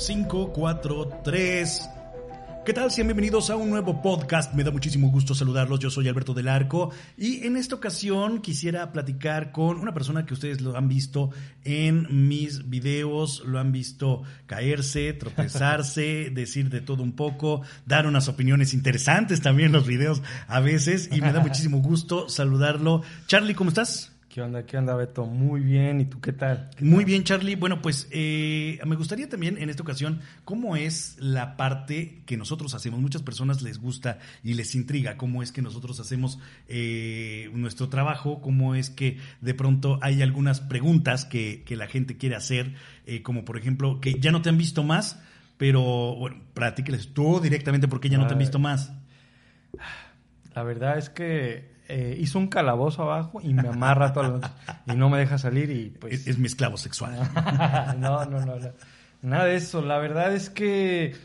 5, 4, 3. ¿Qué tal? Sean bienvenidos a un nuevo podcast. Me da muchísimo gusto saludarlos. Yo soy Alberto del Arco y en esta ocasión quisiera platicar con una persona que ustedes lo han visto en mis videos, lo han visto caerse, tropezarse, decir de todo un poco, dar unas opiniones interesantes también en los videos a veces, y me da muchísimo gusto saludarlo. Charly, ¿cómo estás? Qué onda, Beto? Muy bien, ¿y tú qué tal? Muy bien, Charly. Bueno, pues me gustaría también en esta ocasión, ¿cómo es la parte que nosotros hacemos? Muchas personas les gusta y les intriga cómo es que nosotros hacemos nuestro trabajo, cómo es que de pronto hay algunas preguntas que la gente quiere hacer, como por ejemplo, que ya no te han visto más, pero bueno, platíqueles tú directamente porque ya no te han visto más. La verdad es que hizo un calabozo abajo y me amarra toda la noche y no me deja salir y pues... Es mi esclavo sexual. No, nada de eso. La verdad es que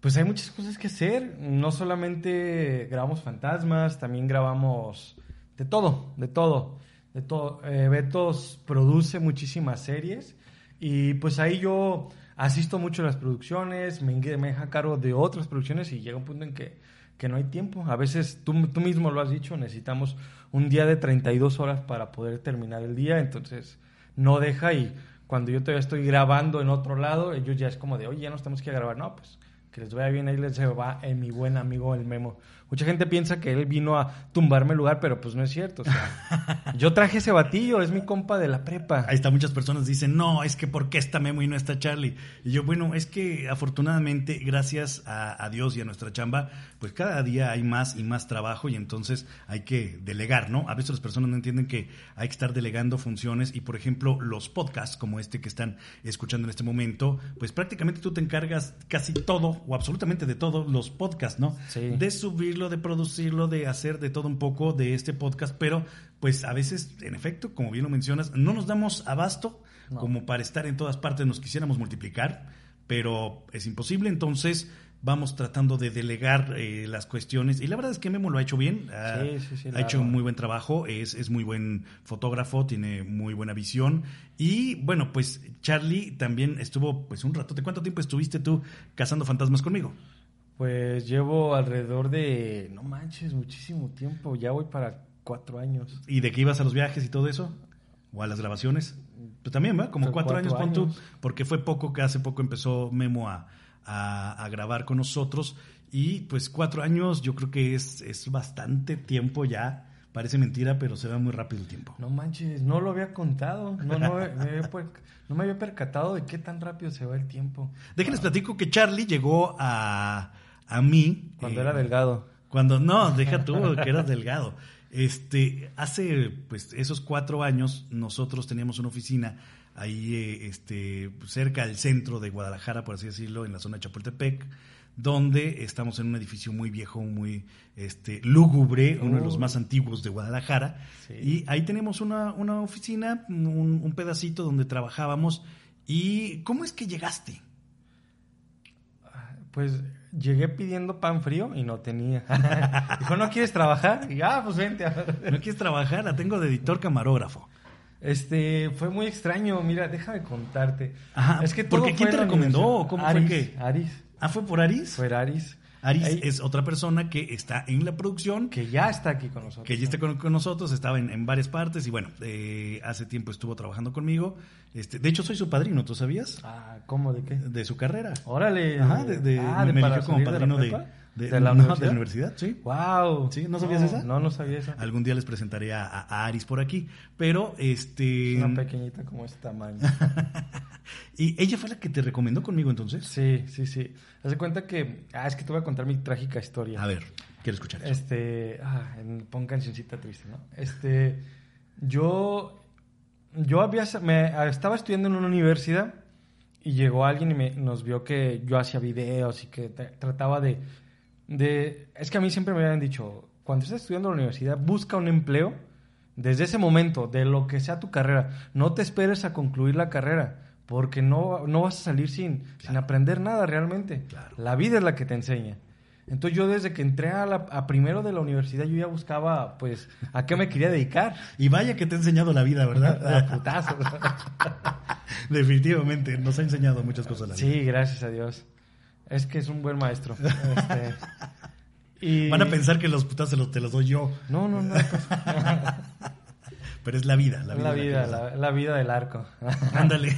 pues hay muchas cosas que hacer. No solamente grabamos fantasmas, también grabamos de todo. Betos produce muchísimas series y pues ahí yo asisto mucho a las producciones, me deja cargo de otras producciones y llega un punto en que no hay tiempo. A veces, tú mismo lo has dicho, necesitamos un día de 32 horas para poder terminar el día, entonces no deja, y cuando yo todavía estoy grabando en otro lado, ellos ya es como de, oye, ya nos tenemos que grabar. No, pues que les vaya bien, ahí les va mi buen amigo el Memo. Mucha gente piensa que él vino a tumbarme el lugar, pero pues no es cierto. O sea, yo traje ese batillo, es mi compa de la prepa. Ahí está, muchas personas dicen, no, es que ¿por qué está Memo y no está Charly? Y yo, bueno, es que afortunadamente, gracias a Dios y a nuestra chamba, pues cada día hay más y más trabajo y entonces hay que delegar, ¿no? A veces las personas no entienden que hay que estar delegando funciones y, por ejemplo, los podcasts como este que están escuchando en este momento, pues prácticamente tú te encargas casi todo, o absolutamente de todos los podcasts, ¿no? Sí. De subirlo, de producirlo, de hacer de todo un poco de este podcast, pero pues a veces, en efecto, como bien lo mencionas, no nos damos abasto como para estar en todas partes, nos quisiéramos multiplicar, pero es imposible, entonces vamos tratando de delegar las cuestiones, y la verdad es que Memo lo ha hecho bien, ha hecho un muy buen trabajo, es muy buen fotógrafo, tiene muy buena visión, y bueno, pues Charly también estuvo pues un rato. ¿De cuánto tiempo estuviste tú cazando fantasmas conmigo? Pues llevo alrededor de, no manches, muchísimo tiempo, ya voy para 4 años. ¿Y de qué ibas a los viajes y todo eso? ¿O a las grabaciones? Pues también, ¿verdad? Como 4 años, pon tú, porque fue poco que hace poco empezó Memo a grabar con nosotros, y pues 4 años yo creo que es bastante tiempo ya, parece mentira, pero se va muy rápido el tiempo. No manches, no lo había contado, no me había percatado de qué tan rápido se va el tiempo. Déjenles platico que Charly llegó a mí cuando era delgado. Cuando, no, deja tú que eras delgado. Hace pues esos 4 años nosotros teníamos una oficina ahí cerca del centro de Guadalajara, por así decirlo, en la zona de Chapultepec, donde estamos en un edificio muy viejo, muy lúgubre, uno de los más antiguos de Guadalajara, sí. Y ahí tenemos una oficina, un pedacito donde trabajábamos. ¿Y cómo es que llegaste? Pues llegué pidiendo pan frío y no tenía. Dijo, ¿no quieres trabajar? Y pues vente. ¿No quieres trabajar? La tengo de editor camarógrafo. Fue muy extraño. Mira, déjame contarte. Ajá, es que todo porque ¿quién te recomendó? ¿Cómo fue que? Aris. ¿Ah, fue por Aris? Fue Aris. Aris es otra persona que está en la producción. Que ya está aquí con nosotros. Que ya está con nosotros, estaba en varias partes y bueno, hace tiempo estuvo trabajando conmigo. De hecho, soy su padrino, ¿tú sabías? Ah, ¿cómo? ¿De qué? De su carrera. órale. Ajá, me eligió como padrino de la universidad, sí. ¡Wow! ¿Sí? ¿No sabías esa? No sabía esa. Algún día les presentaré a Aris por aquí, pero una pequeñita como este tamaño. ¿Y ella fue la que te recomendó conmigo entonces? Sí. Haz cuenta que... es que te voy a contar mi trágica historia. A ver, quiero escuchar eso. Pon cancioncita triste, ¿no? Yo estaba estudiando en una universidad y llegó alguien y nos vio que yo hacía videos y que trataba de... Es que a mí siempre me habían dicho, cuando estás estudiando en la universidad, busca un empleo desde ese momento, de lo que sea tu carrera. No te esperes a concluir la carrera, porque no vas a salir sin aprender nada realmente. Claro. La vida es la que te enseña. Entonces yo desde que entré a primero de la universidad yo ya buscaba, pues, a qué me quería dedicar. Y vaya que te ha enseñado la vida, ¿verdad? A putazos. Definitivamente, nos ha enseñado muchas cosas la vida. Sí, gracias a Dios. Es que es un buen maestro. Y... van a pensar que los putazos te los doy yo. No. Pero es la vida del Arco. Ándale.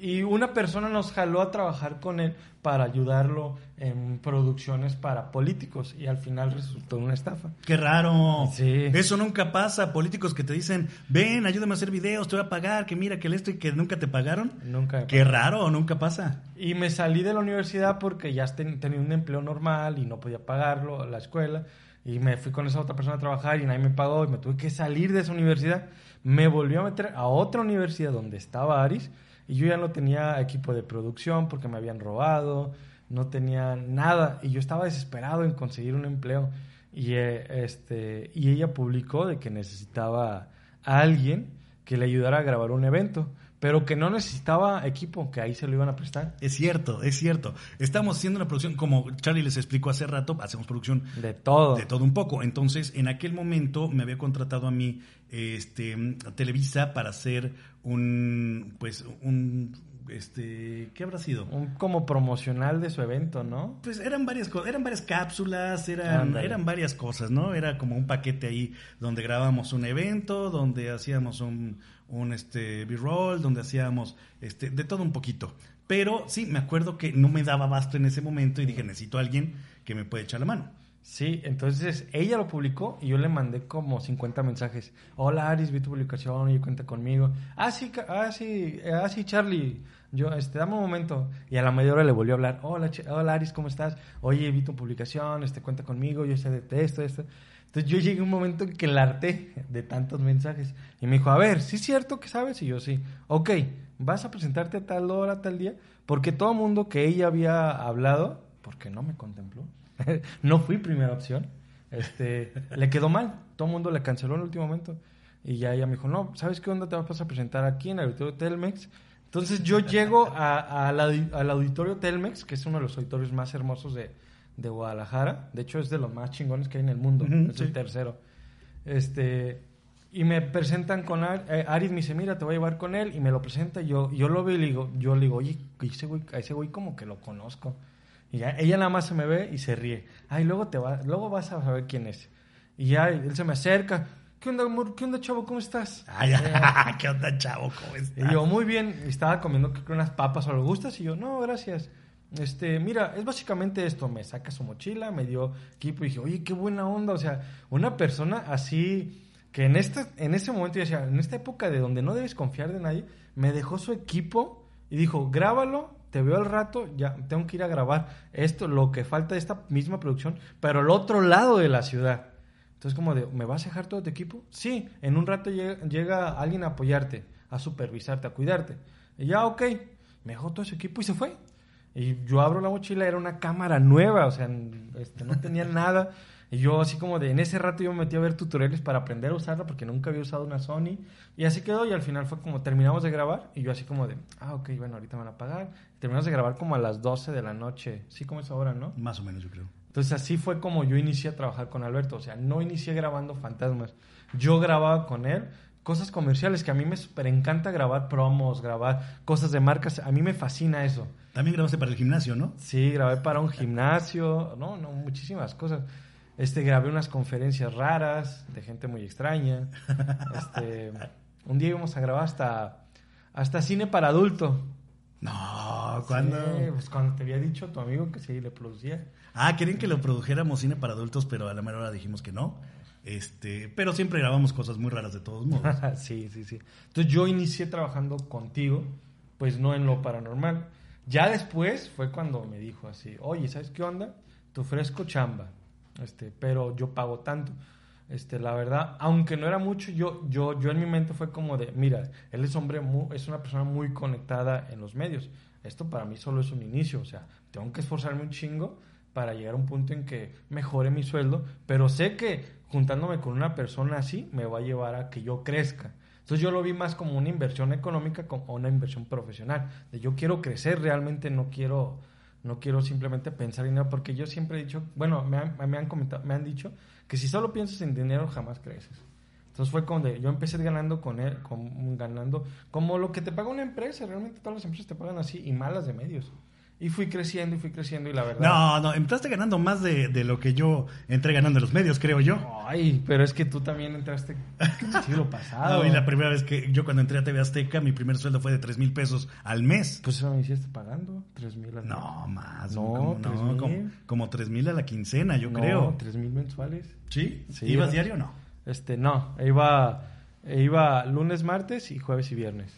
Y una persona nos jaló a trabajar con él para ayudarlo en producciones para políticos. Y al final resultó una estafa. ¡Qué raro! Sí. Eso nunca pasa. Políticos que te dicen, ven, ayúdame a hacer videos, te voy a pagar, que mira, que esto y que nunca te pagaron. Nunca. ¡Qué raro! Nunca pasa. Y me salí de la universidad porque ya tenía un empleo normal y no podía pagarlo, la escuela. Y me fui con esa otra persona a trabajar y nadie me pagó y me tuve que salir de esa universidad. Me volví a meter a otra universidad donde estaba Aris. Y yo ya no tenía equipo de producción porque me habían robado, no tenía nada. Y yo estaba desesperado en conseguir un empleo. Y ella publicó de que necesitaba a alguien que le ayudara a grabar un evento, pero que no necesitaba equipo, que ahí se lo iban a prestar. Es cierto. Estamos haciendo una producción, como Charly les explicó hace rato, hacemos producción... De todo un poco. Entonces, en aquel momento me había contratado a mí a Televisa para hacer ¿qué habrá sido? Un como promocional de su evento, ¿no? Pues eran varias cápsulas, eran varias cosas, ¿no? Era como un paquete ahí donde grabábamos un evento, donde hacíamos un B-roll, donde hacíamos de todo un poquito. Pero sí, me acuerdo que no me daba abasto en ese momento y dije, necesito a alguien que me pueda echar la mano. Sí, entonces ella lo publicó y yo le mandé como 50 mensajes. Hola Aris, vi tu publicación y cuenta conmigo. Ah sí, Charly, yo, dame un momento. Y a la media hora le volvió a hablar. Hola Aris, ¿cómo estás? Oye, vi tu publicación, cuenta conmigo, yo sé de esto. Entonces yo llegué a un momento en que la harté de tantos mensajes. Y me dijo, a ver, ¿sí es cierto que sabes? Y yo, sí. Ok, vas a presentarte a tal hora, tal día. Porque todo el mundo que ella había hablado, porque no me contempló, no fui primera opción, le quedó mal, todo el mundo le canceló en el último momento. Y ya ella me dijo, no, ¿sabes qué onda? Te vas a presentar aquí en el Auditorio Telmex. Entonces yo llego al Auditorio Telmex, que es uno de los auditorios más hermosos de Guadalajara. De hecho es de los más chingones que hay en el mundo. Uh-huh, es sí. El tercero. Y me presentan con Aris, me dice, mira, te voy a llevar con él. Y me lo presenta, yo lo veo y le digo, oye, ese güey como que lo conozco. Y ya, ella nada más se me ve y se ríe. Ay, luego vas a saber quién es. Y ya él se me acerca. ¿Qué onda, amor? ¿Qué onda, chavo? ¿Cómo estás? Ay, ¿qué onda, chavo? ¿Cómo estás? Y yo, muy bien. Estaba comiendo unas papas o algo. ¿Gustas? Y yo, no, gracias. Mira, es básicamente esto. Me saca su mochila, me dio equipo y dije, oye, qué buena onda. O sea, una persona así que en ese momento, yo decía, en esta época de donde no debes confiar de nadie, me dejó su equipo y dijo, grábalo. Te veo al rato, ya tengo que ir a grabar esto, lo que falta de esta misma producción, pero al otro lado de la ciudad. Entonces como de, ¿me vas a dejar todo tu equipo? Sí, en un rato llega alguien a apoyarte, a supervisarte, a cuidarte. Y ya, ok, me dejó todo su equipo y se fue. Y yo abro la mochila, era una cámara nueva, o sea, no tenía nada. Y yo así como de, en ese rato yo me metí a ver tutoriales para aprender a usarla porque nunca había usado una Sony. Y así quedó y al final fue como terminamos de grabar y yo así como de, ok, bueno, ahorita me van a pagar. Terminamos de grabar como a las 12 de la noche. Sí, como es ahora, ¿no? Más o menos, yo creo. Entonces así fue como yo inicié a trabajar con Alberto. O sea, no inicié grabando fantasmas. Yo grababa con él cosas comerciales que a mí me super encanta grabar promos, grabar cosas de marcas. A mí me fascina eso. También grabaste para el gimnasio, ¿no? Sí, grabé para un gimnasio. No, muchísimas cosas. Grabé unas conferencias raras de gente muy extraña. Un día íbamos a grabar hasta cine para adulto. No, ¿cuándo? Sí, pues cuando te había dicho tu amigo que sí le producía. Ah, querían que lo produjéramos cine para adultos, pero a la mera hora dijimos que no. Pero siempre grabamos cosas muy raras de todos modos. Sí. Entonces yo inicié trabajando contigo, pues no en lo paranormal. Ya después fue cuando me dijo así, oye, ¿sabes qué onda? Te ofrezco chamba. Pero yo pago tanto. La verdad, aunque no era mucho, yo en mi mente fue como de, mira, él es es una persona muy conectada en los medios. Esto para mí solo es un inicio, o sea, tengo que esforzarme un chingo para llegar a un punto en que mejore mi sueldo, pero sé que juntándome con una persona así me va a llevar a que yo crezca. Entonces yo lo vi más como una inversión económica o una inversión profesional. Yo quiero crecer realmente, no quiero no quiero simplemente pensar en dinero, porque yo siempre he dicho, bueno, me han dicho que si solo piensas en dinero jamás creces. Entonces fue cuando yo empecé ganando con él, ganando como lo que te paga una empresa. Realmente todas las empresas te pagan así, y malas de medios. Y fui creciendo y la verdad... No, entraste ganando más de lo que yo entré ganando en los medios, creo yo. Ay, pero es que tú también entraste el siglo pasado. No, y la primera vez que yo cuando entré a TV Azteca, mi primer sueldo fue de 3,000 pesos al mes. Pues eso me hiciste pagando, 3,000 al mes. No, más. Como 3,000 a la quincena, yo creo. No, 3,000 mensuales. ¿Sí? ¿Ibas diario o no? No, iba lunes, martes y jueves y viernes.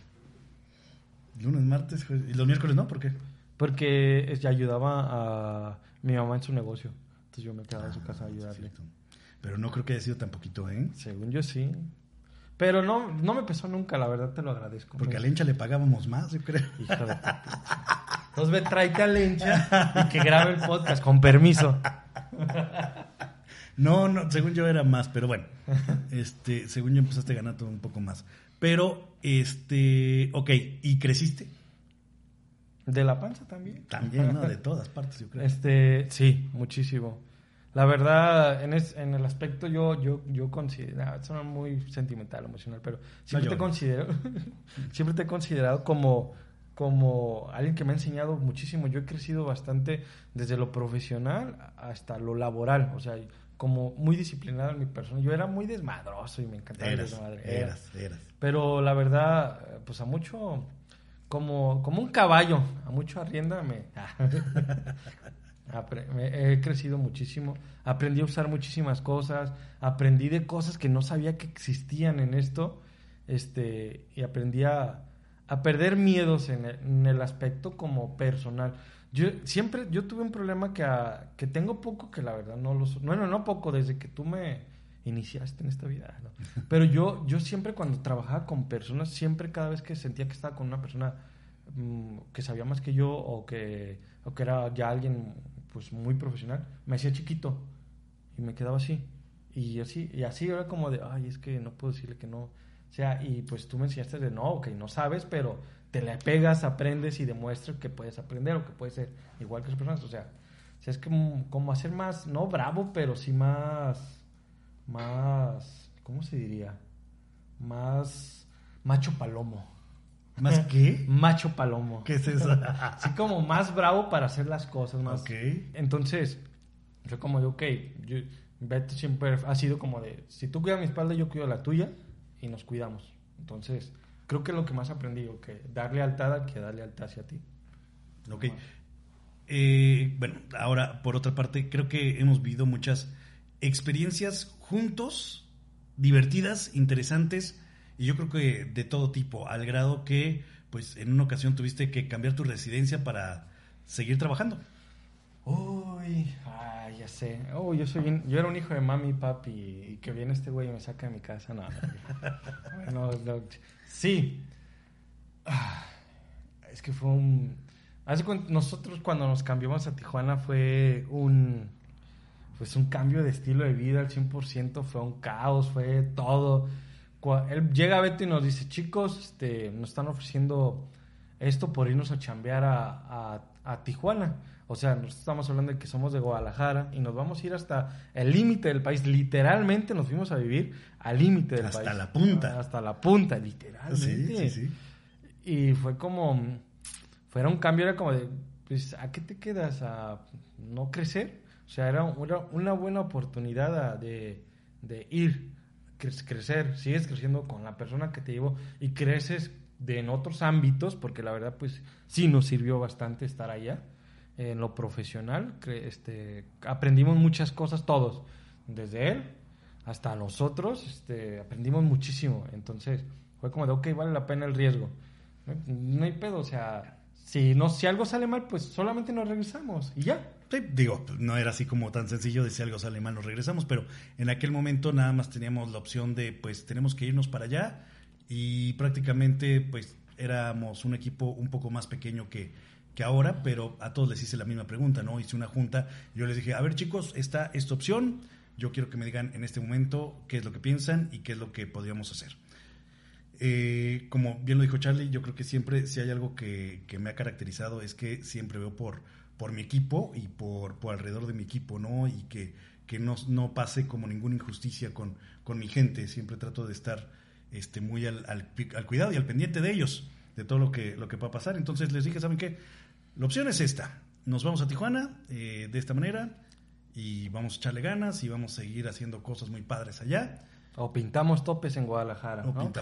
Lunes, martes, jueves... ¿Y los miércoles no? ¿Por qué? Porque ya ayudaba a mi mamá en su negocio. Entonces yo me quedaba en su casa a ayudarle. Pero no creo que haya sido tan poquito, ¿eh? Según yo sí. Pero no me pesó nunca, la verdad te lo agradezco. Porque a Lencha le pagábamos más, yo creo. Hija de puta. Entonces ve, tráete a Lencha y que grabe el podcast, con permiso. No, según yo era más, pero bueno. Según yo empezaste a ganar todo un poco más. Pero, ok, ¿y creciste? De la panza también. También, ¿no? De todas partes, yo creo. Sí, muchísimo. La verdad, en el aspecto yo considero... Eso es muy sentimental, emocional, pero... Siempre te he considerado como alguien que me ha enseñado muchísimo. Yo he crecido bastante desde lo profesional hasta lo laboral. O sea, como muy disciplinado en mi persona. Yo era muy desmadroso y me encantaba el desmadre. Eras. Pero la verdad, pues a mucho... Como un caballo, a mucho arrienda me he crecido muchísimo, aprendí a usar muchísimas cosas, aprendí de cosas que no sabía que existían en esto, y aprendí a perder miedos en el aspecto como personal. Yo tuve un problema que tengo poco, que la verdad no lo so, bueno, no poco, desde que tú me iniciaste en esta vida, ¿no? Pero yo siempre cuando trabajaba con personas, siempre cada vez que sentía que estaba con una persona que sabía más que yo o que era ya alguien pues muy profesional, me hacía chiquito y me quedaba así y así era como de, ay, es que no puedo decirle que no, o sea, y pues tú me enseñaste de no, ok, no sabes, pero te le pegas, aprendes y demuestras que puedes aprender o que puedes ser igual que esas personas, o sea es que como hacer más, no bravo, pero sí más, ¿cómo se diría? Más macho palomo. ¿Más qué? Macho palomo. ¿Qué es eso? Así como más bravo para hacer las cosas, más. Okay. Entonces, yo como de, ok, Beto siempre ha sido como de, si tú cuidas mi espalda, yo cuido la tuya y nos cuidamos. Entonces, creo que es lo que más aprendí, que dar lealtad que dar lealtad hacia ti. Ok. Bueno, ahora, por otra parte, creo que hemos vivido muchas experiencias juntos, divertidas, interesantes, y yo creo que de todo tipo, al grado que, pues, en una ocasión tuviste que cambiar tu residencia para seguir trabajando. Uy, ya sé. Oh, yo era un hijo de mami y papi, y que viene este güey y me saca de mi casa. No. Sí. Es que fue un... Nosotros cuando nos cambiamos a Tijuana fue un cambio de estilo de vida al 100%, fue un caos, fue todo. Él llega a Beto y nos dice, chicos, nos están ofreciendo esto por irnos a chambear a Tijuana. O sea, nosotros estamos hablando de que somos de Guadalajara y nos vamos a ir hasta el límite del país. Literalmente nos fuimos a vivir al límite del país. Hasta la punta. Hasta la punta, literalmente. Sí. Y fue como... Fuera un cambio, era como de... Pues, ¿a qué te quedas? ¿A no crecer? O sea, era una buena oportunidad de ir, crecer. Sigues creciendo con la persona que te llevó y creces en otros ámbitos, porque la verdad, pues, sí nos sirvió bastante estar allá. En lo profesional, aprendimos muchas cosas todos. Desde él hasta nosotros, aprendimos muchísimo. Entonces, fue como de, ok, vale la pena el riesgo. No hay pedo, o sea... Si algo sale mal, pues solamente nos regresamos y ya. Sí, digo, no era así como tan sencillo de si algo sale mal nos regresamos, pero en aquel momento nada más teníamos la opción de, pues, tenemos que irnos para allá, y prácticamente, pues, éramos un equipo un poco más pequeño que ahora, pero a todos les hice la misma pregunta, ¿no? Hice una junta, yo les dije, a ver, chicos, está esta opción, yo quiero que me digan en este momento qué es lo que piensan y qué es lo que podríamos hacer. Como bien lo dijo Charly, yo creo que siempre, si hay algo que me ha caracterizado, es que siempre veo por por mi equipo y por alrededor de mi equipo, ¿no? Y que no pase como ninguna injusticia con mi gente. Siempre trato de estar muy al cuidado y al pendiente de ellos, de todo lo que va a pasar. Entonces les dije, ¿saben qué? La opción es esta. Nos vamos a Tijuana de esta manera y vamos a echarle ganas y vamos a seguir haciendo cosas muy padres allá. O pintamos topes en Guadalajara, ¿no?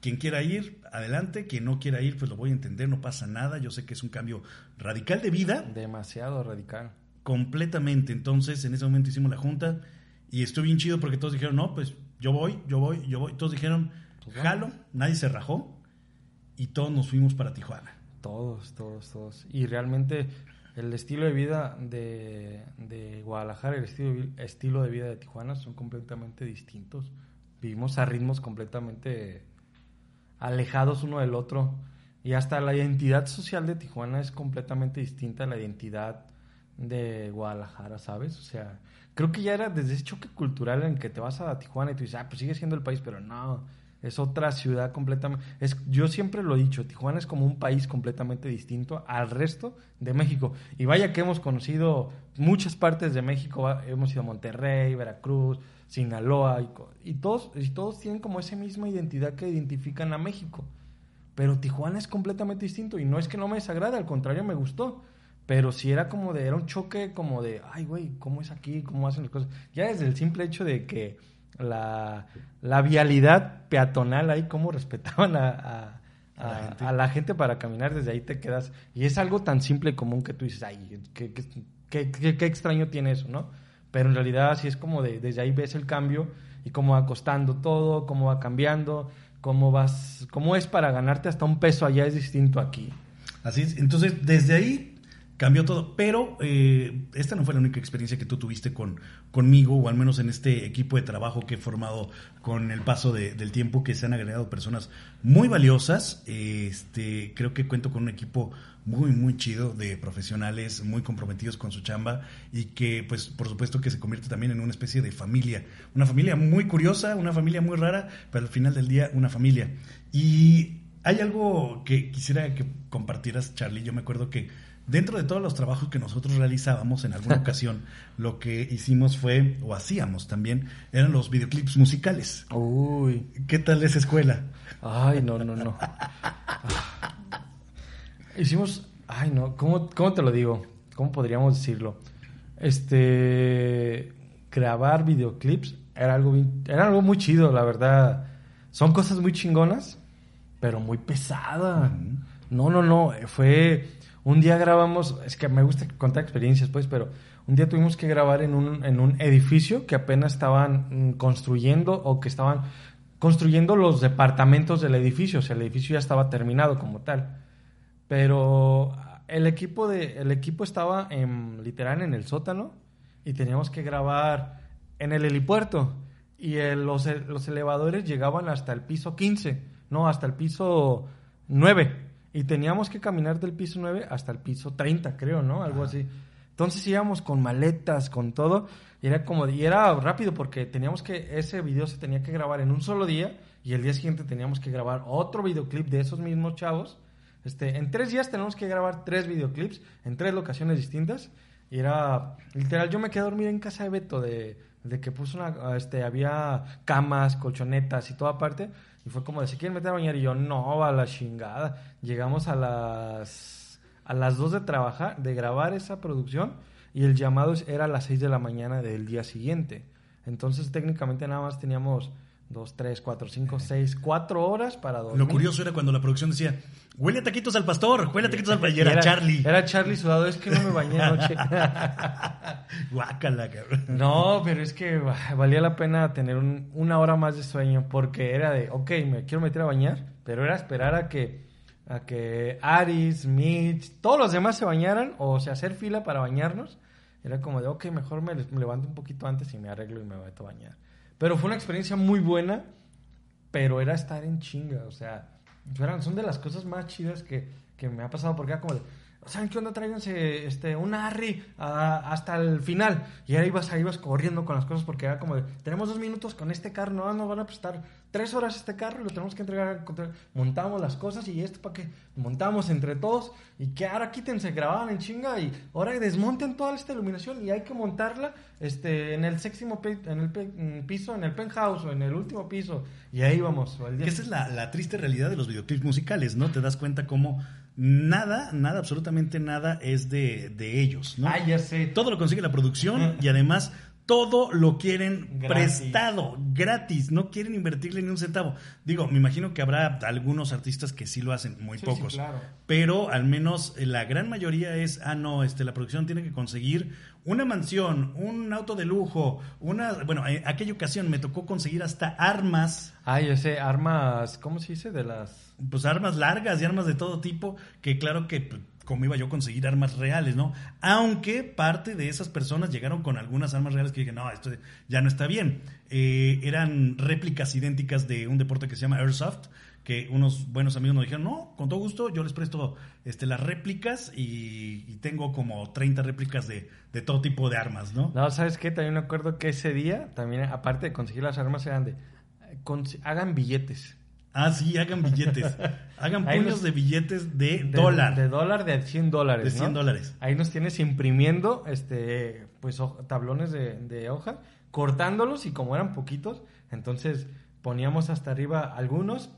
Quien quiera ir, adelante. Quien no quiera ir, pues lo voy a entender, no pasa nada. Yo sé que es un cambio radical de vida. Demasiado radical. Completamente. Entonces, en ese momento hicimos la junta y estuvo bien chido porque todos dijeron, no, pues yo voy. Todos dijeron, jalo, nadie se rajó y todos nos fuimos para Tijuana. Todos. Y realmente el estilo de vida de Guadalajara y el estilo de vida de Tijuana son completamente distintos. Vivimos a ritmos completamente alejados uno del otro, y hasta la identidad social de Tijuana es completamente distinta a la identidad de Guadalajara, ¿sabes? O sea, creo que ya era desde ese choque cultural en que te vas a Tijuana y tú dices, pues sigue siendo el país, pero no, es otra ciudad completamente. Yo siempre lo he dicho, Tijuana es como un país completamente distinto al resto de México, y vaya que hemos conocido muchas partes de México, hemos ido a Monterrey, Veracruz, Sinaloa, y todos tienen como esa misma identidad que identifican a México, pero Tijuana es completamente distinto, y no es que no me desagrade, al contrario, me gustó, pero sí era como era un choque como de, ay güey, ¿cómo es aquí? ¿Cómo hacen las cosas? Ya desde el simple hecho de que la vialidad peatonal ahí, cómo respetaban a la gente para caminar, desde ahí te quedas, y es algo tan simple y común que tú dices, ay, qué extraño tiene eso, ¿no? Pero en realidad así es como desde ahí ves el cambio y cómo va costando todo, cómo va cambiando, cómo es para ganarte hasta un peso allá es distinto aquí. Así es, entonces desde ahí cambió todo, pero esta no fue la única experiencia que tú tuviste conmigo, o al menos en este equipo de trabajo que he formado con el paso del tiempo, que se han agregado personas muy valiosas. Creo que cuento con un equipo muy, muy chido de profesionales, muy comprometidos con su chamba, y que, pues, por supuesto que se convierte también en una especie de familia. Una familia muy curiosa, una familia muy rara, pero al final del día, una familia. Y hay algo que quisiera que compartieras, Charly. Yo me acuerdo que dentro de todos los trabajos que nosotros realizábamos en alguna ocasión, lo que hicimos fue, o hacíamos también, eran los videoclips musicales. Uy. ¿Qué tal esa escuela? Ay, no. Hicimos, ay no, ¿cómo te lo digo? ¿Cómo podríamos decirlo? Grabar videoclips era algo muy chido, la verdad. Son cosas muy chingonas, pero muy pesada. Uh-huh. No, fue, un día grabamos, es que me gusta contar experiencias pues, pero un día tuvimos que grabar en un edificio que apenas estaban construyendo, o que estaban construyendo los departamentos del edificio, o sea, el edificio ya estaba terminado como tal. Pero el equipo estaba literal en el sótano, y teníamos que grabar en el helipuerto, y los elevadores llegaban hasta el piso 15, no, hasta el piso 9, y teníamos que caminar del piso 9 hasta el piso 30, creo, ¿no? Algo así. Entonces íbamos con maletas, con todo, y era rápido porque ese video se tenía que grabar en un solo día, y el día siguiente teníamos que grabar otro videoclip de esos mismos chavos. En 3 días tenemos que grabar 3 videoclips en 3 locaciones distintas. Y era literal, yo me quedé dormido en casa de Beto, de que puso había camas, colchonetas y toda parte. Y fue como de, ¿se quieren meter a bañar? Y yo, no, a la chingada. Llegamos a las 2 de grabar esa producción, y el llamado era a las 6 de la mañana del día siguiente. Entonces técnicamente nada más teníamos 2, 3, 4, 5, 6, 4 horas para dormir. Lo curioso era cuando la producción decía, huele a taquitos al pastor, huele a taquitos al pastor. Era Charly. Era Charly sudado, es que no me bañé anoche. Guácala, cabrón. No, pero es que valía la pena tener una hora más de sueño, porque era de, ok, me quiero meter a bañar, pero era esperar a que Aris, Mitch, todos los demás se bañaran, o sea, hacer fila para bañarnos. Era como de, ok, mejor me levanto un poquito antes y me arreglo y me meto a bañar. Pero fue una experiencia muy buena, pero era estar en chinga, o sea, son de las cosas más chidas que me ha pasado, porque era como de, ¿saben qué onda? Tráiganse un arri hasta el final, y ahora ibas corriendo con las cosas, porque era como de, tenemos 2 minutos con este carro, no nos van a prestar 3 horas este carro y lo tenemos que entregar. Montamos las cosas y esto para que montamos entre todos y que ahora quítense, grababan en chinga y ahora desmonten toda esta iluminación y hay que montarla en el séptimo piso, en el penthouse o en el último piso. Y ahí vamos. Que esa es la triste realidad de los videoclips musicales, ¿no? Te das cuenta cómo... Nada, absolutamente nada es de ellos, ¿no? Ah, ya sé. Todo lo consigue la producción y además todo lo quieren prestado, gratis, no quieren invertirle ni un centavo. Digo, me imagino que habrá algunos artistas que sí lo hacen, muy pocos, sí, claro. Pero al menos la gran mayoría es, la producción tiene que conseguir una mansión, un auto de lujo, aquella ocasión me tocó conseguir hasta armas. Armas, ¿cómo se dice? Pues armas largas y armas de todo tipo, que claro que como iba yo a conseguir armas reales, ¿no? Aunque parte de esas personas llegaron con algunas armas reales que dije, no, esto ya no está bien. Eran réplicas idénticas de un deporte que se llama Airsoft, que unos buenos amigos nos dijeron, no, con todo gusto, yo les presto las réplicas y tengo como 30 réplicas de todo tipo de armas, ¿no? No, ¿sabes qué? También me acuerdo que ese día, también aparte de conseguir las armas, eran de, hagan billetes. Ah, sí, hagan billetes. Hagan puños de billetes de dólar. De dólar, de $100. De $100. Ahí nos tienes imprimiendo tablones de hoja, cortándolos y como eran poquitos, entonces poníamos hasta arriba algunos.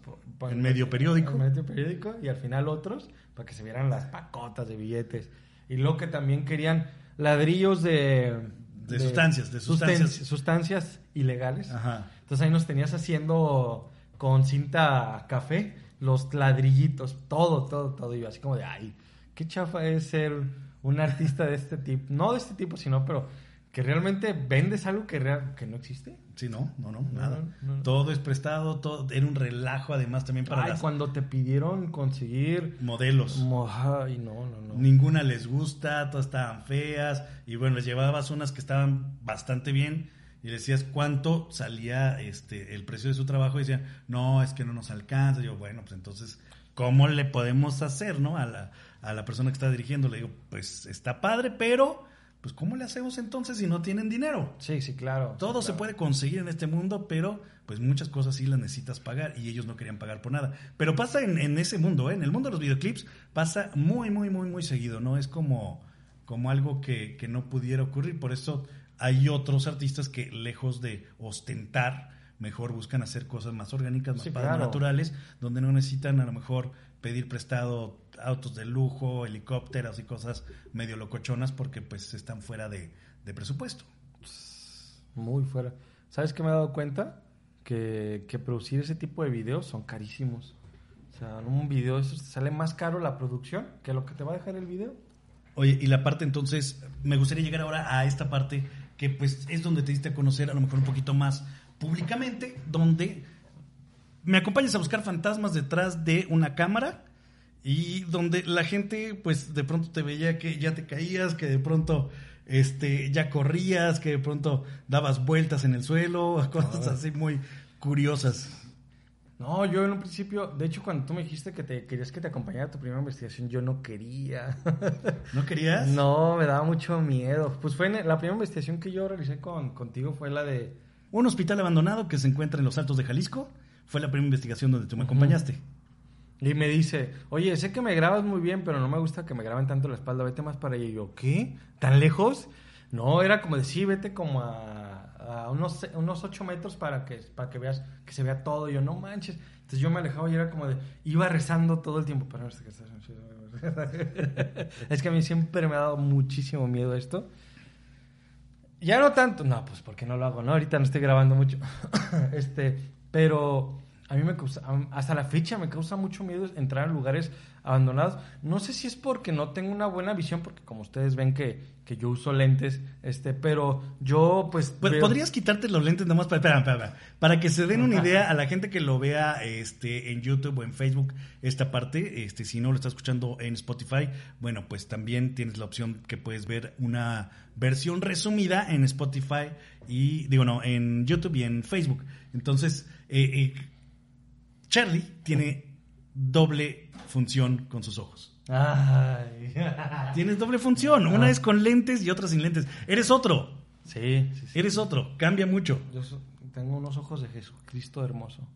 En medio periódico. En medio periódico y al final otros para que se vieran las pacotas de billetes. Y luego que también querían ladrillos de sustancias ilegales. Ajá. Entonces ahí nos tenías haciendo... con cinta café, los ladrillitos, todo. Y yo así como de, ay, qué chafa es ser un artista de este tipo. No de este tipo, sino, pero que realmente vendes algo que no existe. Sí, nada. No. Todo es prestado, todo era un relajo además también para cuando te pidieron conseguir... modelos. Ay, no. Ninguna les gusta, todas estaban feas. Y bueno, les llevabas unas que estaban bastante bien. Y le decías cuánto salía el precio de su trabajo y decían, no, es que no nos alcanza. Y yo, bueno, pues entonces, ¿cómo le podemos hacer, no? A la persona que está dirigiendo. Le digo, pues está padre, pero, pues ¿cómo le hacemos entonces si no tienen dinero? Sí, claro. Todo se puede conseguir en este mundo, pero pues muchas cosas sí las necesitas pagar y ellos no querían pagar por nada. Pero pasa en ese mundo, ¿eh? En el mundo de los videoclips pasa muy, muy, muy, muy seguido, ¿no? Es como algo que no pudiera ocurrir, por eso... Hay otros artistas que lejos de ostentar, mejor buscan hacer cosas más orgánicas, más naturales, donde no necesitan a lo mejor pedir prestado autos de lujo, helicópteros y cosas medio locochonas porque pues están fuera de presupuesto. Muy fuera. ¿Sabes qué me he dado cuenta? Que producir ese tipo de videos son carísimos. O sea, en un video sale más caro la producción que lo que te va a dejar el video. Oye, y la parte entonces, me gustaría llegar ahora a esta parte que pues es donde te diste a conocer a lo mejor un poquito más públicamente, donde me acompañas a buscar fantasmas detrás de una cámara y donde la gente pues de pronto te veía que ya te caías, que de pronto ya corrías, que de pronto dabas vueltas en el suelo, cosas así muy curiosas. No, yo en un principio, de hecho cuando tú me dijiste que te querías que te acompañara a tu primera investigación, yo no quería. ¿No querías? No, me daba mucho miedo. Pues fue la primera investigación que yo realicé contigo fue la de... un hospital abandonado que se encuentra en los Altos de Jalisco. Fue la primera investigación donde tú me acompañaste. Y me dice, oye, sé que me grabas muy bien, pero no me gusta que me graben tanto la espalda, vete más para allá. Y yo, ¿qué? ¿Tan lejos? No, era como de, sí, vete como a unos 8 metros para que veas que se vea todo. Y yo, no manches. Entonces yo me alejaba y era como de... iba rezando todo el tiempo. Es que a mí siempre me ha dado muchísimo miedo esto. Ya no tanto. No, pues porque no lo hago, ¿no? Ahorita no estoy grabando mucho. Pero a mí me causa... hasta la fecha me causa mucho miedo entrar a lugares abandonados. No sé si es porque no tengo una buena visión, porque como ustedes ven que yo uso lentes, pero yo pues veo... ¿Podrías quitarte los lentes nomás para que se den una idea a la gente que lo vea en YouTube o en Facebook esta parte? Si no lo estás escuchando en Spotify, bueno, pues también tienes la opción que puedes ver una versión resumida en Spotify y en YouTube y en Facebook. Entonces, Charly tiene doble función con sus ojos. Ay. Tienes doble función. Una es con lentes y otra sin lentes. Eres otro. Sí. Eres otro. Cambia mucho. Yo tengo unos ojos de Jesucristo hermoso.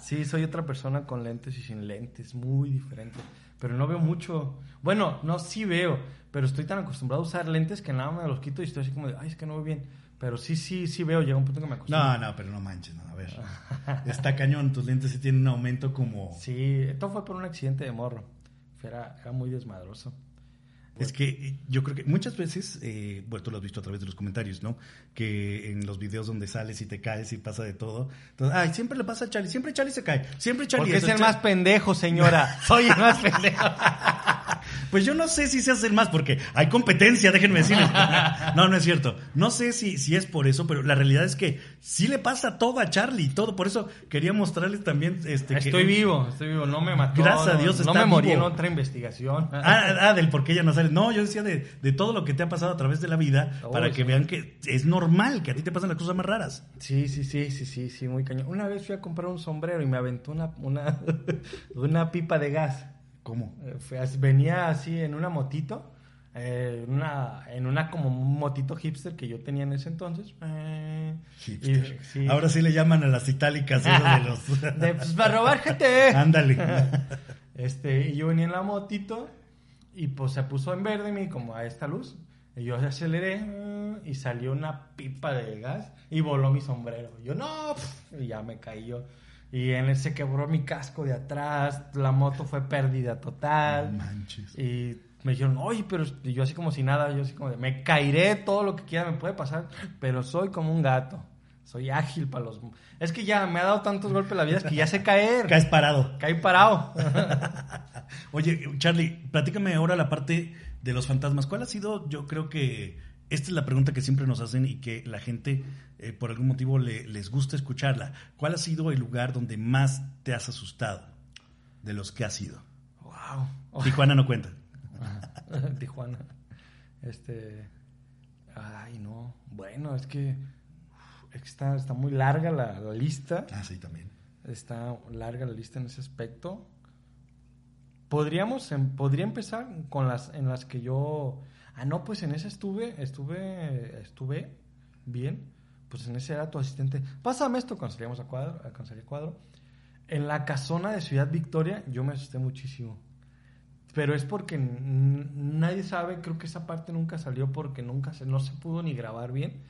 Sí, soy otra persona con lentes y sin lentes, muy diferente. Pero no veo mucho. Bueno, no, sí veo, pero estoy tan acostumbrado a usar lentes que nada me los quito y estoy así como de, ay, es que no veo bien. Pero sí, sí, sí veo, llega un punto que me acostumbro. No, no, pero no manches, no, a ver. Está cañón, tus lentes sí tienen un aumento como... Sí, esto fue por un accidente de morro. Era muy desmadroso. Es que yo creo que muchas veces, bueno, tú lo has visto a través de los comentarios, ¿no? Que en los videos donde sales y te caes y pasa de todo. Entonces, ay, siempre le pasa a Charly, siempre Charly se cae, siempre Charly. Porque es el más pendejo, señora. Soy el más pendejo. Pues yo no sé si se hace el más, porque hay competencia, déjenme decirles. No, no es cierto. No sé si es por eso, pero la realidad es que sí le pasa todo a Charly, todo. Por eso quería mostrarles también... Estoy vivo, no me mató. Gracias a Dios, no me morí en otra investigación. Del por qué ya no sales. No, yo decía de todo lo que te ha pasado a través de la vida, para que vean que es normal, que a ti te pasan las cosas más raras. Sí, muy cañón. Una vez fui a comprar un sombrero y me aventó una pipa de gas. ¿Cómo? Venía así en una motito, en una como motito hipster que yo tenía en ese entonces. Hipster. Y, sí. Ahora sí le llaman a las itálicas. Para robar gente. Ándale. Y yo venía en la motito y pues se puso en verde como a esta luz. Y yo aceleré y salió una pipa de gas y voló mi sombrero. Yo no, y ya me caí yo. Y en él se quebró mi casco de atrás, la moto fue pérdida total. No manches. Y me dijeron, oye, pero yo así como si nada, yo así como de, me caeré todo lo que quiera, me puede pasar, pero soy como un gato. Soy ágil para los... Es que ya me ha dado tantos golpes en la vida, es que ya sé caer. Caes parado. Caí parado. Oye, Charly, platícame ahora la parte de los fantasmas. ¿Cuál ha sido, yo creo que... Esta es la pregunta que siempre nos hacen y que la gente, por algún motivo, les gusta escucharla. ¿Cuál ha sido el lugar donde más te has asustado de los que has ido? ¡Wow! Tijuana no cuenta. Tijuana. Ay, no. Bueno, es que está muy larga la lista. Ah, sí, también. Está larga la lista en ese aspecto. Podría empezar con en las que yo... Ah, no, pues en ese estuve bien. Pues en ese era tu asistente. Pásame esto, cuando salíamos a Consejería Cuadro. En la casona de Ciudad Victoria yo me asusté muchísimo. Pero es porque nadie sabe, creo que esa parte nunca salió porque no se pudo ni grabar bien.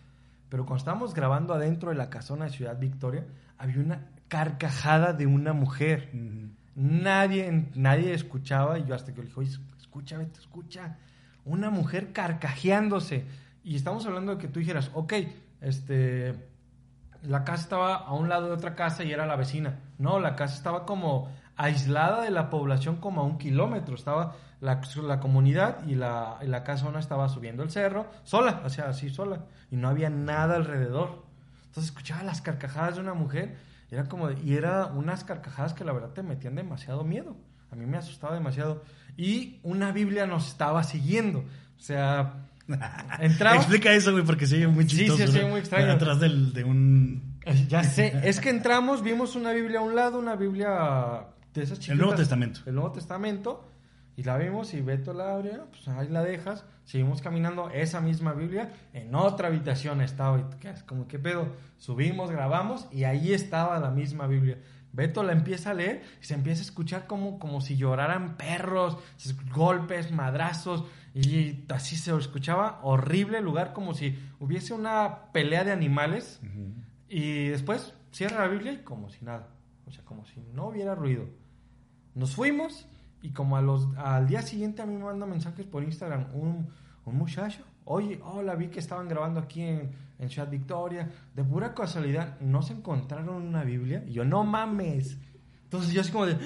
Pero cuando estábamos grabando adentro de la casona de Ciudad Victoria, había una carcajada de una mujer. Uh-huh. Nadie escuchaba y yo hasta que le dije, oye, escucha, vete, escucha. Una mujer carcajeándose. Y estamos hablando de que tú dijeras, ok, la casa estaba a un lado de otra casa y era la vecina. No, la casa estaba como aislada de la población como a 1 kilómetro. Estaba la comunidad y la casa una estaba subiendo el cerro sola, o sea, así sola. Y no había nada alrededor. Entonces escuchaba las carcajadas de una mujer. Y era unas carcajadas que la verdad te metían demasiado miedo. A mí me asustaba demasiado. Y una Biblia nos estaba siguiendo. O sea, entraba... Explica eso, güey, porque se oye muy chistoso. Sí, se oye muy extraño. Atrás de un... Ya sé. Es que entramos, vimos una Biblia a un lado, una Biblia de esas chiquitas. El Nuevo Testamento. Y la vimos y Beto la abre, pues ahí la dejas. Seguimos caminando, esa misma Biblia en otra habitación estaba. Y como, ¿qué pedo? Subimos, grabamos y ahí estaba la misma Biblia. Beto la empieza a leer y se empieza a escuchar como si lloraran perros, golpes, madrazos, y así se escuchaba horrible el lugar, como si hubiese una pelea de animales. Uh-huh. Y después cierra la Biblia y como si nada, o sea, como si no hubiera ruido. Nos fuimos y como al día siguiente a mí me mandan mensajes por Instagram un muchacho. Oye, hola, vi que estaban grabando aquí en Ciudad Victoria. De pura casualidad, ¿no se encontraron una Biblia? Y yo, no mames. Entonces yo así como de,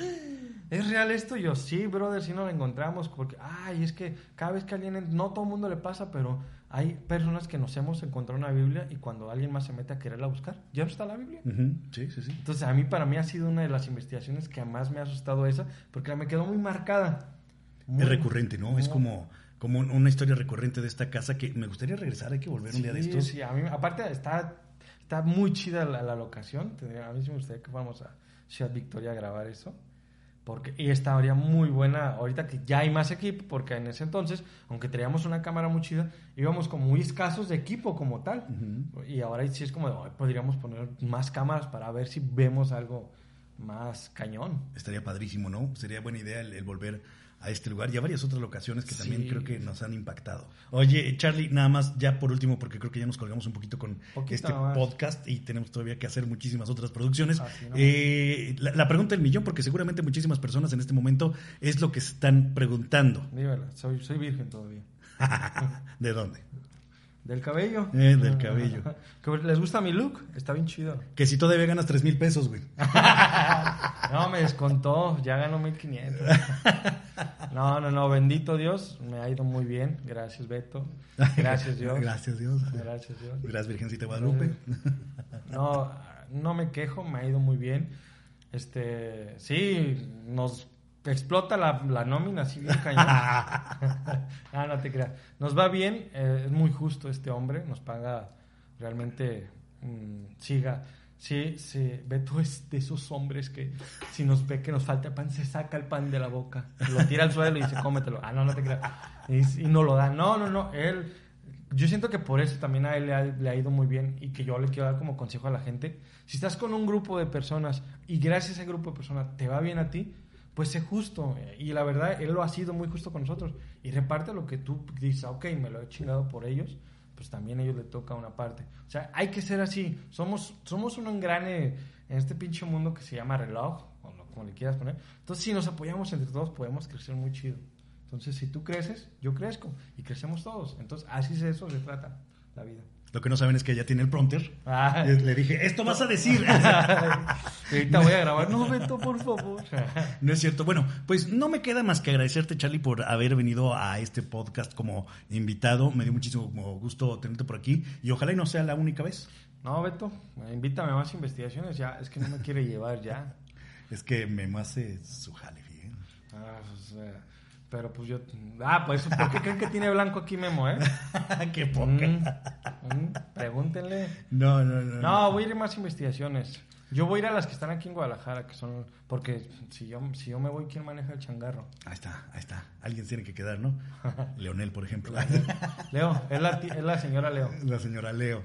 ¿es real esto? Y yo, sí, brother, sí nos la encontramos. Porque, es que cada vez que alguien, no todo el mundo le pasa, pero hay personas que nos hemos encontrado una Biblia y cuando alguien más se mete a quererla buscar, ya no está la Biblia. Uh-huh. Sí, sí, sí. Entonces para mí ha sido una de las investigaciones que más me ha asustado esa, porque me quedó muy marcada. Muy, es recurrente, ¿no? Es como una historia recurrente de esta casa que me gustaría regresar, hay que volver un día de estos. Sí, a mí, aparte está muy chida la locación, a mí sí me gustaría que fuéramos a Ciudad Victoria a grabar eso, Porque, y estaría muy buena ahorita que ya hay más equipo, porque en ese entonces, aunque teníamos una cámara muy chida, íbamos como muy escasos de equipo como tal. Uh-huh. Y ahora sí es como, oh, podríamos poner más cámaras para ver si vemos algo más cañón. Estaría padrísimo, ¿no? Sería buena idea el volver a este lugar y a varias otras locaciones que también creo que nos han impactado. Oye, Charly, nada más ya por último, porque creo que ya nos colgamos un poquito con podcast y tenemos todavía que hacer muchísimas otras producciones. La pregunta del millón, porque seguramente muchísimas personas en este momento es lo que están preguntando. Dímela, soy virgen todavía. ¿De dónde? Del cabello. Del cabello. ¿Que les gusta mi look? Está bien chido. Que si todavía ganas $3,000 pesos, güey. No, me descontó. Ya ganó 1,500. No. Bendito Dios. Me ha ido muy bien. Gracias, Beto. Gracias, Dios. Gracias, Dios. Gracias, Dios. Gracias, Virgencita Guadalupe. No me quejo. Me ha ido muy bien. Sí, nos explota la nómina así bien cañón. No te creas. Nos va bien, es muy justo este hombre, nos paga realmente. Sí, Beto es de esos hombres que si nos ve que nos falta pan, se saca el pan de la boca, lo tira al suelo y dice, cómetelo. No te creas. Y no lo da. No, él, yo siento que por eso también a él le ha ido muy bien, y que yo le quiero dar como consejo a la gente: si estás con un grupo de personas y gracias a ese grupo de personas te va bien a ti, pues es justo, y la verdad él lo ha sido muy justo con nosotros, y reparte lo que tú dices. Ok, me lo he chingado por ellos, pues también a ellos le toca una parte. O sea, hay que ser así. Somos un engrane en este pinche mundo que se llama reloj, o como le quieras poner. Entonces, si nos apoyamos entre todos, podemos crecer muy chido. Entonces, si tú creces, yo crezco, y crecemos todos. Entonces, así es, eso se trata la vida. Lo que no saben es que ya tiene el prompter. Le dije, esto vas a decir. Ahorita voy a grabar. No, Beto, por favor. No es cierto. Bueno, pues no me queda más que agradecerte, Charly, por haber venido a este podcast como invitado. Me dio muchísimo gusto tenerte por aquí, y ojalá y no sea la única vez. No, Beto, invítame a más investigaciones. Ya, es que no me quiere llevar ya. Es que Memo hace su jale bien. Pero pues yo... pues ¿por qué creen que tiene blanco aquí Memo, ¡Qué poca! Pregúntenle. No. No, voy a ir a más investigaciones. Yo voy a ir a las que están aquí en Guadalajara, que son... Porque si yo me voy, ¿quién maneja el changarro? Ahí está. Alguien tiene que quedar, ¿no? Leonel, por ejemplo. Leo, es la señora Leo. La señora Leo.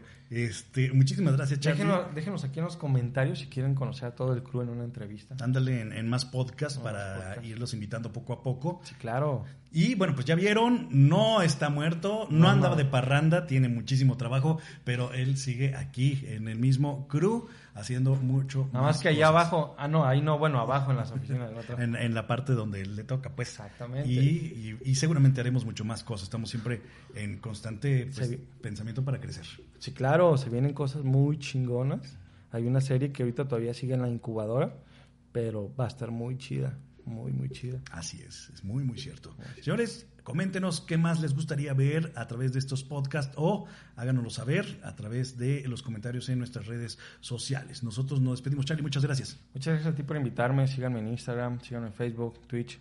Muchísimas gracias, Charly. Déjenos aquí en los comentarios si quieren conocer a todo el crew en una entrevista. Ándale en más podcasts irlos invitando poco a poco. Sí, claro. Y bueno, pues ya vieron, no está muerto, no andaba de parranda, tiene muchísimo trabajo, pero él sigue aquí en el mismo crew haciendo mucho. Nada más que allá cosas. Abajo, abajo en las oficinas del otro. en la parte donde le toca, pues. Exactamente. Y seguramente haremos mucho más cosas, estamos siempre en constante pensamiento para crecer. Sí, claro, se vienen cosas muy chingonas. Hay una serie que ahorita todavía sigue en la incubadora, pero va a estar muy chida. Muy, muy chida. Así es muy, muy cierto. Señores, coméntenos qué más les gustaría ver a través de estos podcasts, o háganoslo saber a través de los comentarios en nuestras redes sociales. Nosotros nos despedimos, Charly, muchas gracias. Muchas gracias a ti por invitarme. Síganme en Instagram, síganme en Facebook, Twitch.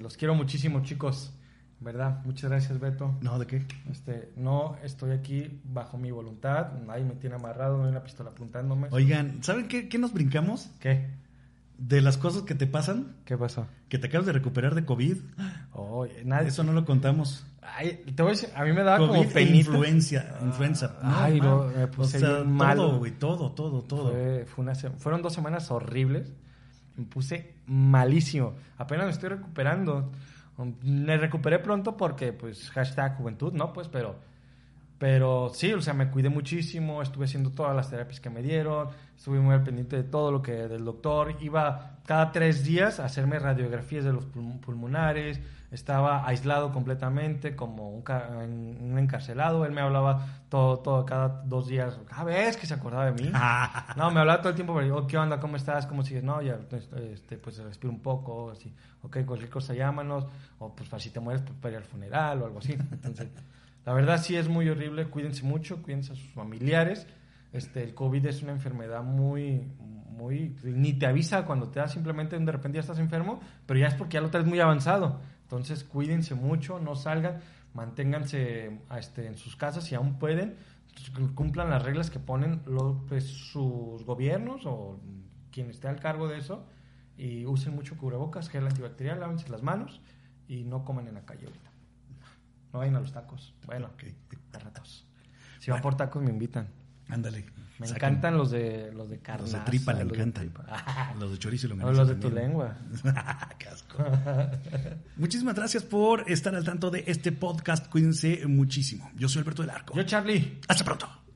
Los quiero muchísimo, chicos. ¿Verdad? Muchas gracias, Beto. ¿No? ¿De qué? No estoy aquí bajo mi voluntad. Nadie me tiene amarrado, no hay una pistola apuntándome. Oigan, ¿saben qué nos brincamos? ¿Qué? De las cosas que te pasan. ¿Qué pasó? Que te acabas de recuperar de COVID. Eso no lo contamos. Ay, te voy a decir, a mí me daba COVID como penita. Influenza. Me puse bien malo. Todo, güey, todo. Fueron 2 semanas horribles. Me puse malísimo. Apenas me estoy recuperando. Me recuperé pronto porque, pues, #juventud, ¿no? Pues, pero sí, o sea, me cuidé muchísimo, estuve haciendo todas las terapias que me dieron, estuve muy al pendiente de todo lo que del doctor, iba cada 3 días a hacerme radiografías de los pulmonares, estaba aislado completamente como un encarcelado. Él me hablaba todo cada 2 días, cada vez que se acordaba de mí. No, me hablaba todo el tiempo, pero digo, ¿qué onda? ¿Cómo estás? ¿Cómo sigues? No, ya, pues respiro un poco, así, ok, cualquier cosa llámanos, o pues si te mueres, para ir al funeral o algo así. Entonces... La verdad sí es muy horrible, cuídense mucho, cuídense a sus familiares. El COVID es una enfermedad muy, muy... Ni te avisa cuando te da, simplemente de repente ya estás enfermo, pero ya es porque ya lo traes muy avanzado. Entonces cuídense mucho, no salgan, manténganse en sus casas si aún pueden, cumplan las reglas que ponen sus gobiernos o quien esté al cargo de eso, y usen mucho cubrebocas, gel antibacterial, lávense las manos y no coman en la calle ahorita. No vayan a los tacos. Bueno, okay, a ratos. Si van por tacos me invitan. Ándale. Me encantan los de carne. Los de tripa le encantan. Los de chorizo y longaniza. O los de tu lengua. ¡Qué asco! Muchísimas gracias por estar al tanto de este podcast. Cuídense muchísimo. Yo soy Alberto del Arco. Yo, Charly. Hasta pronto.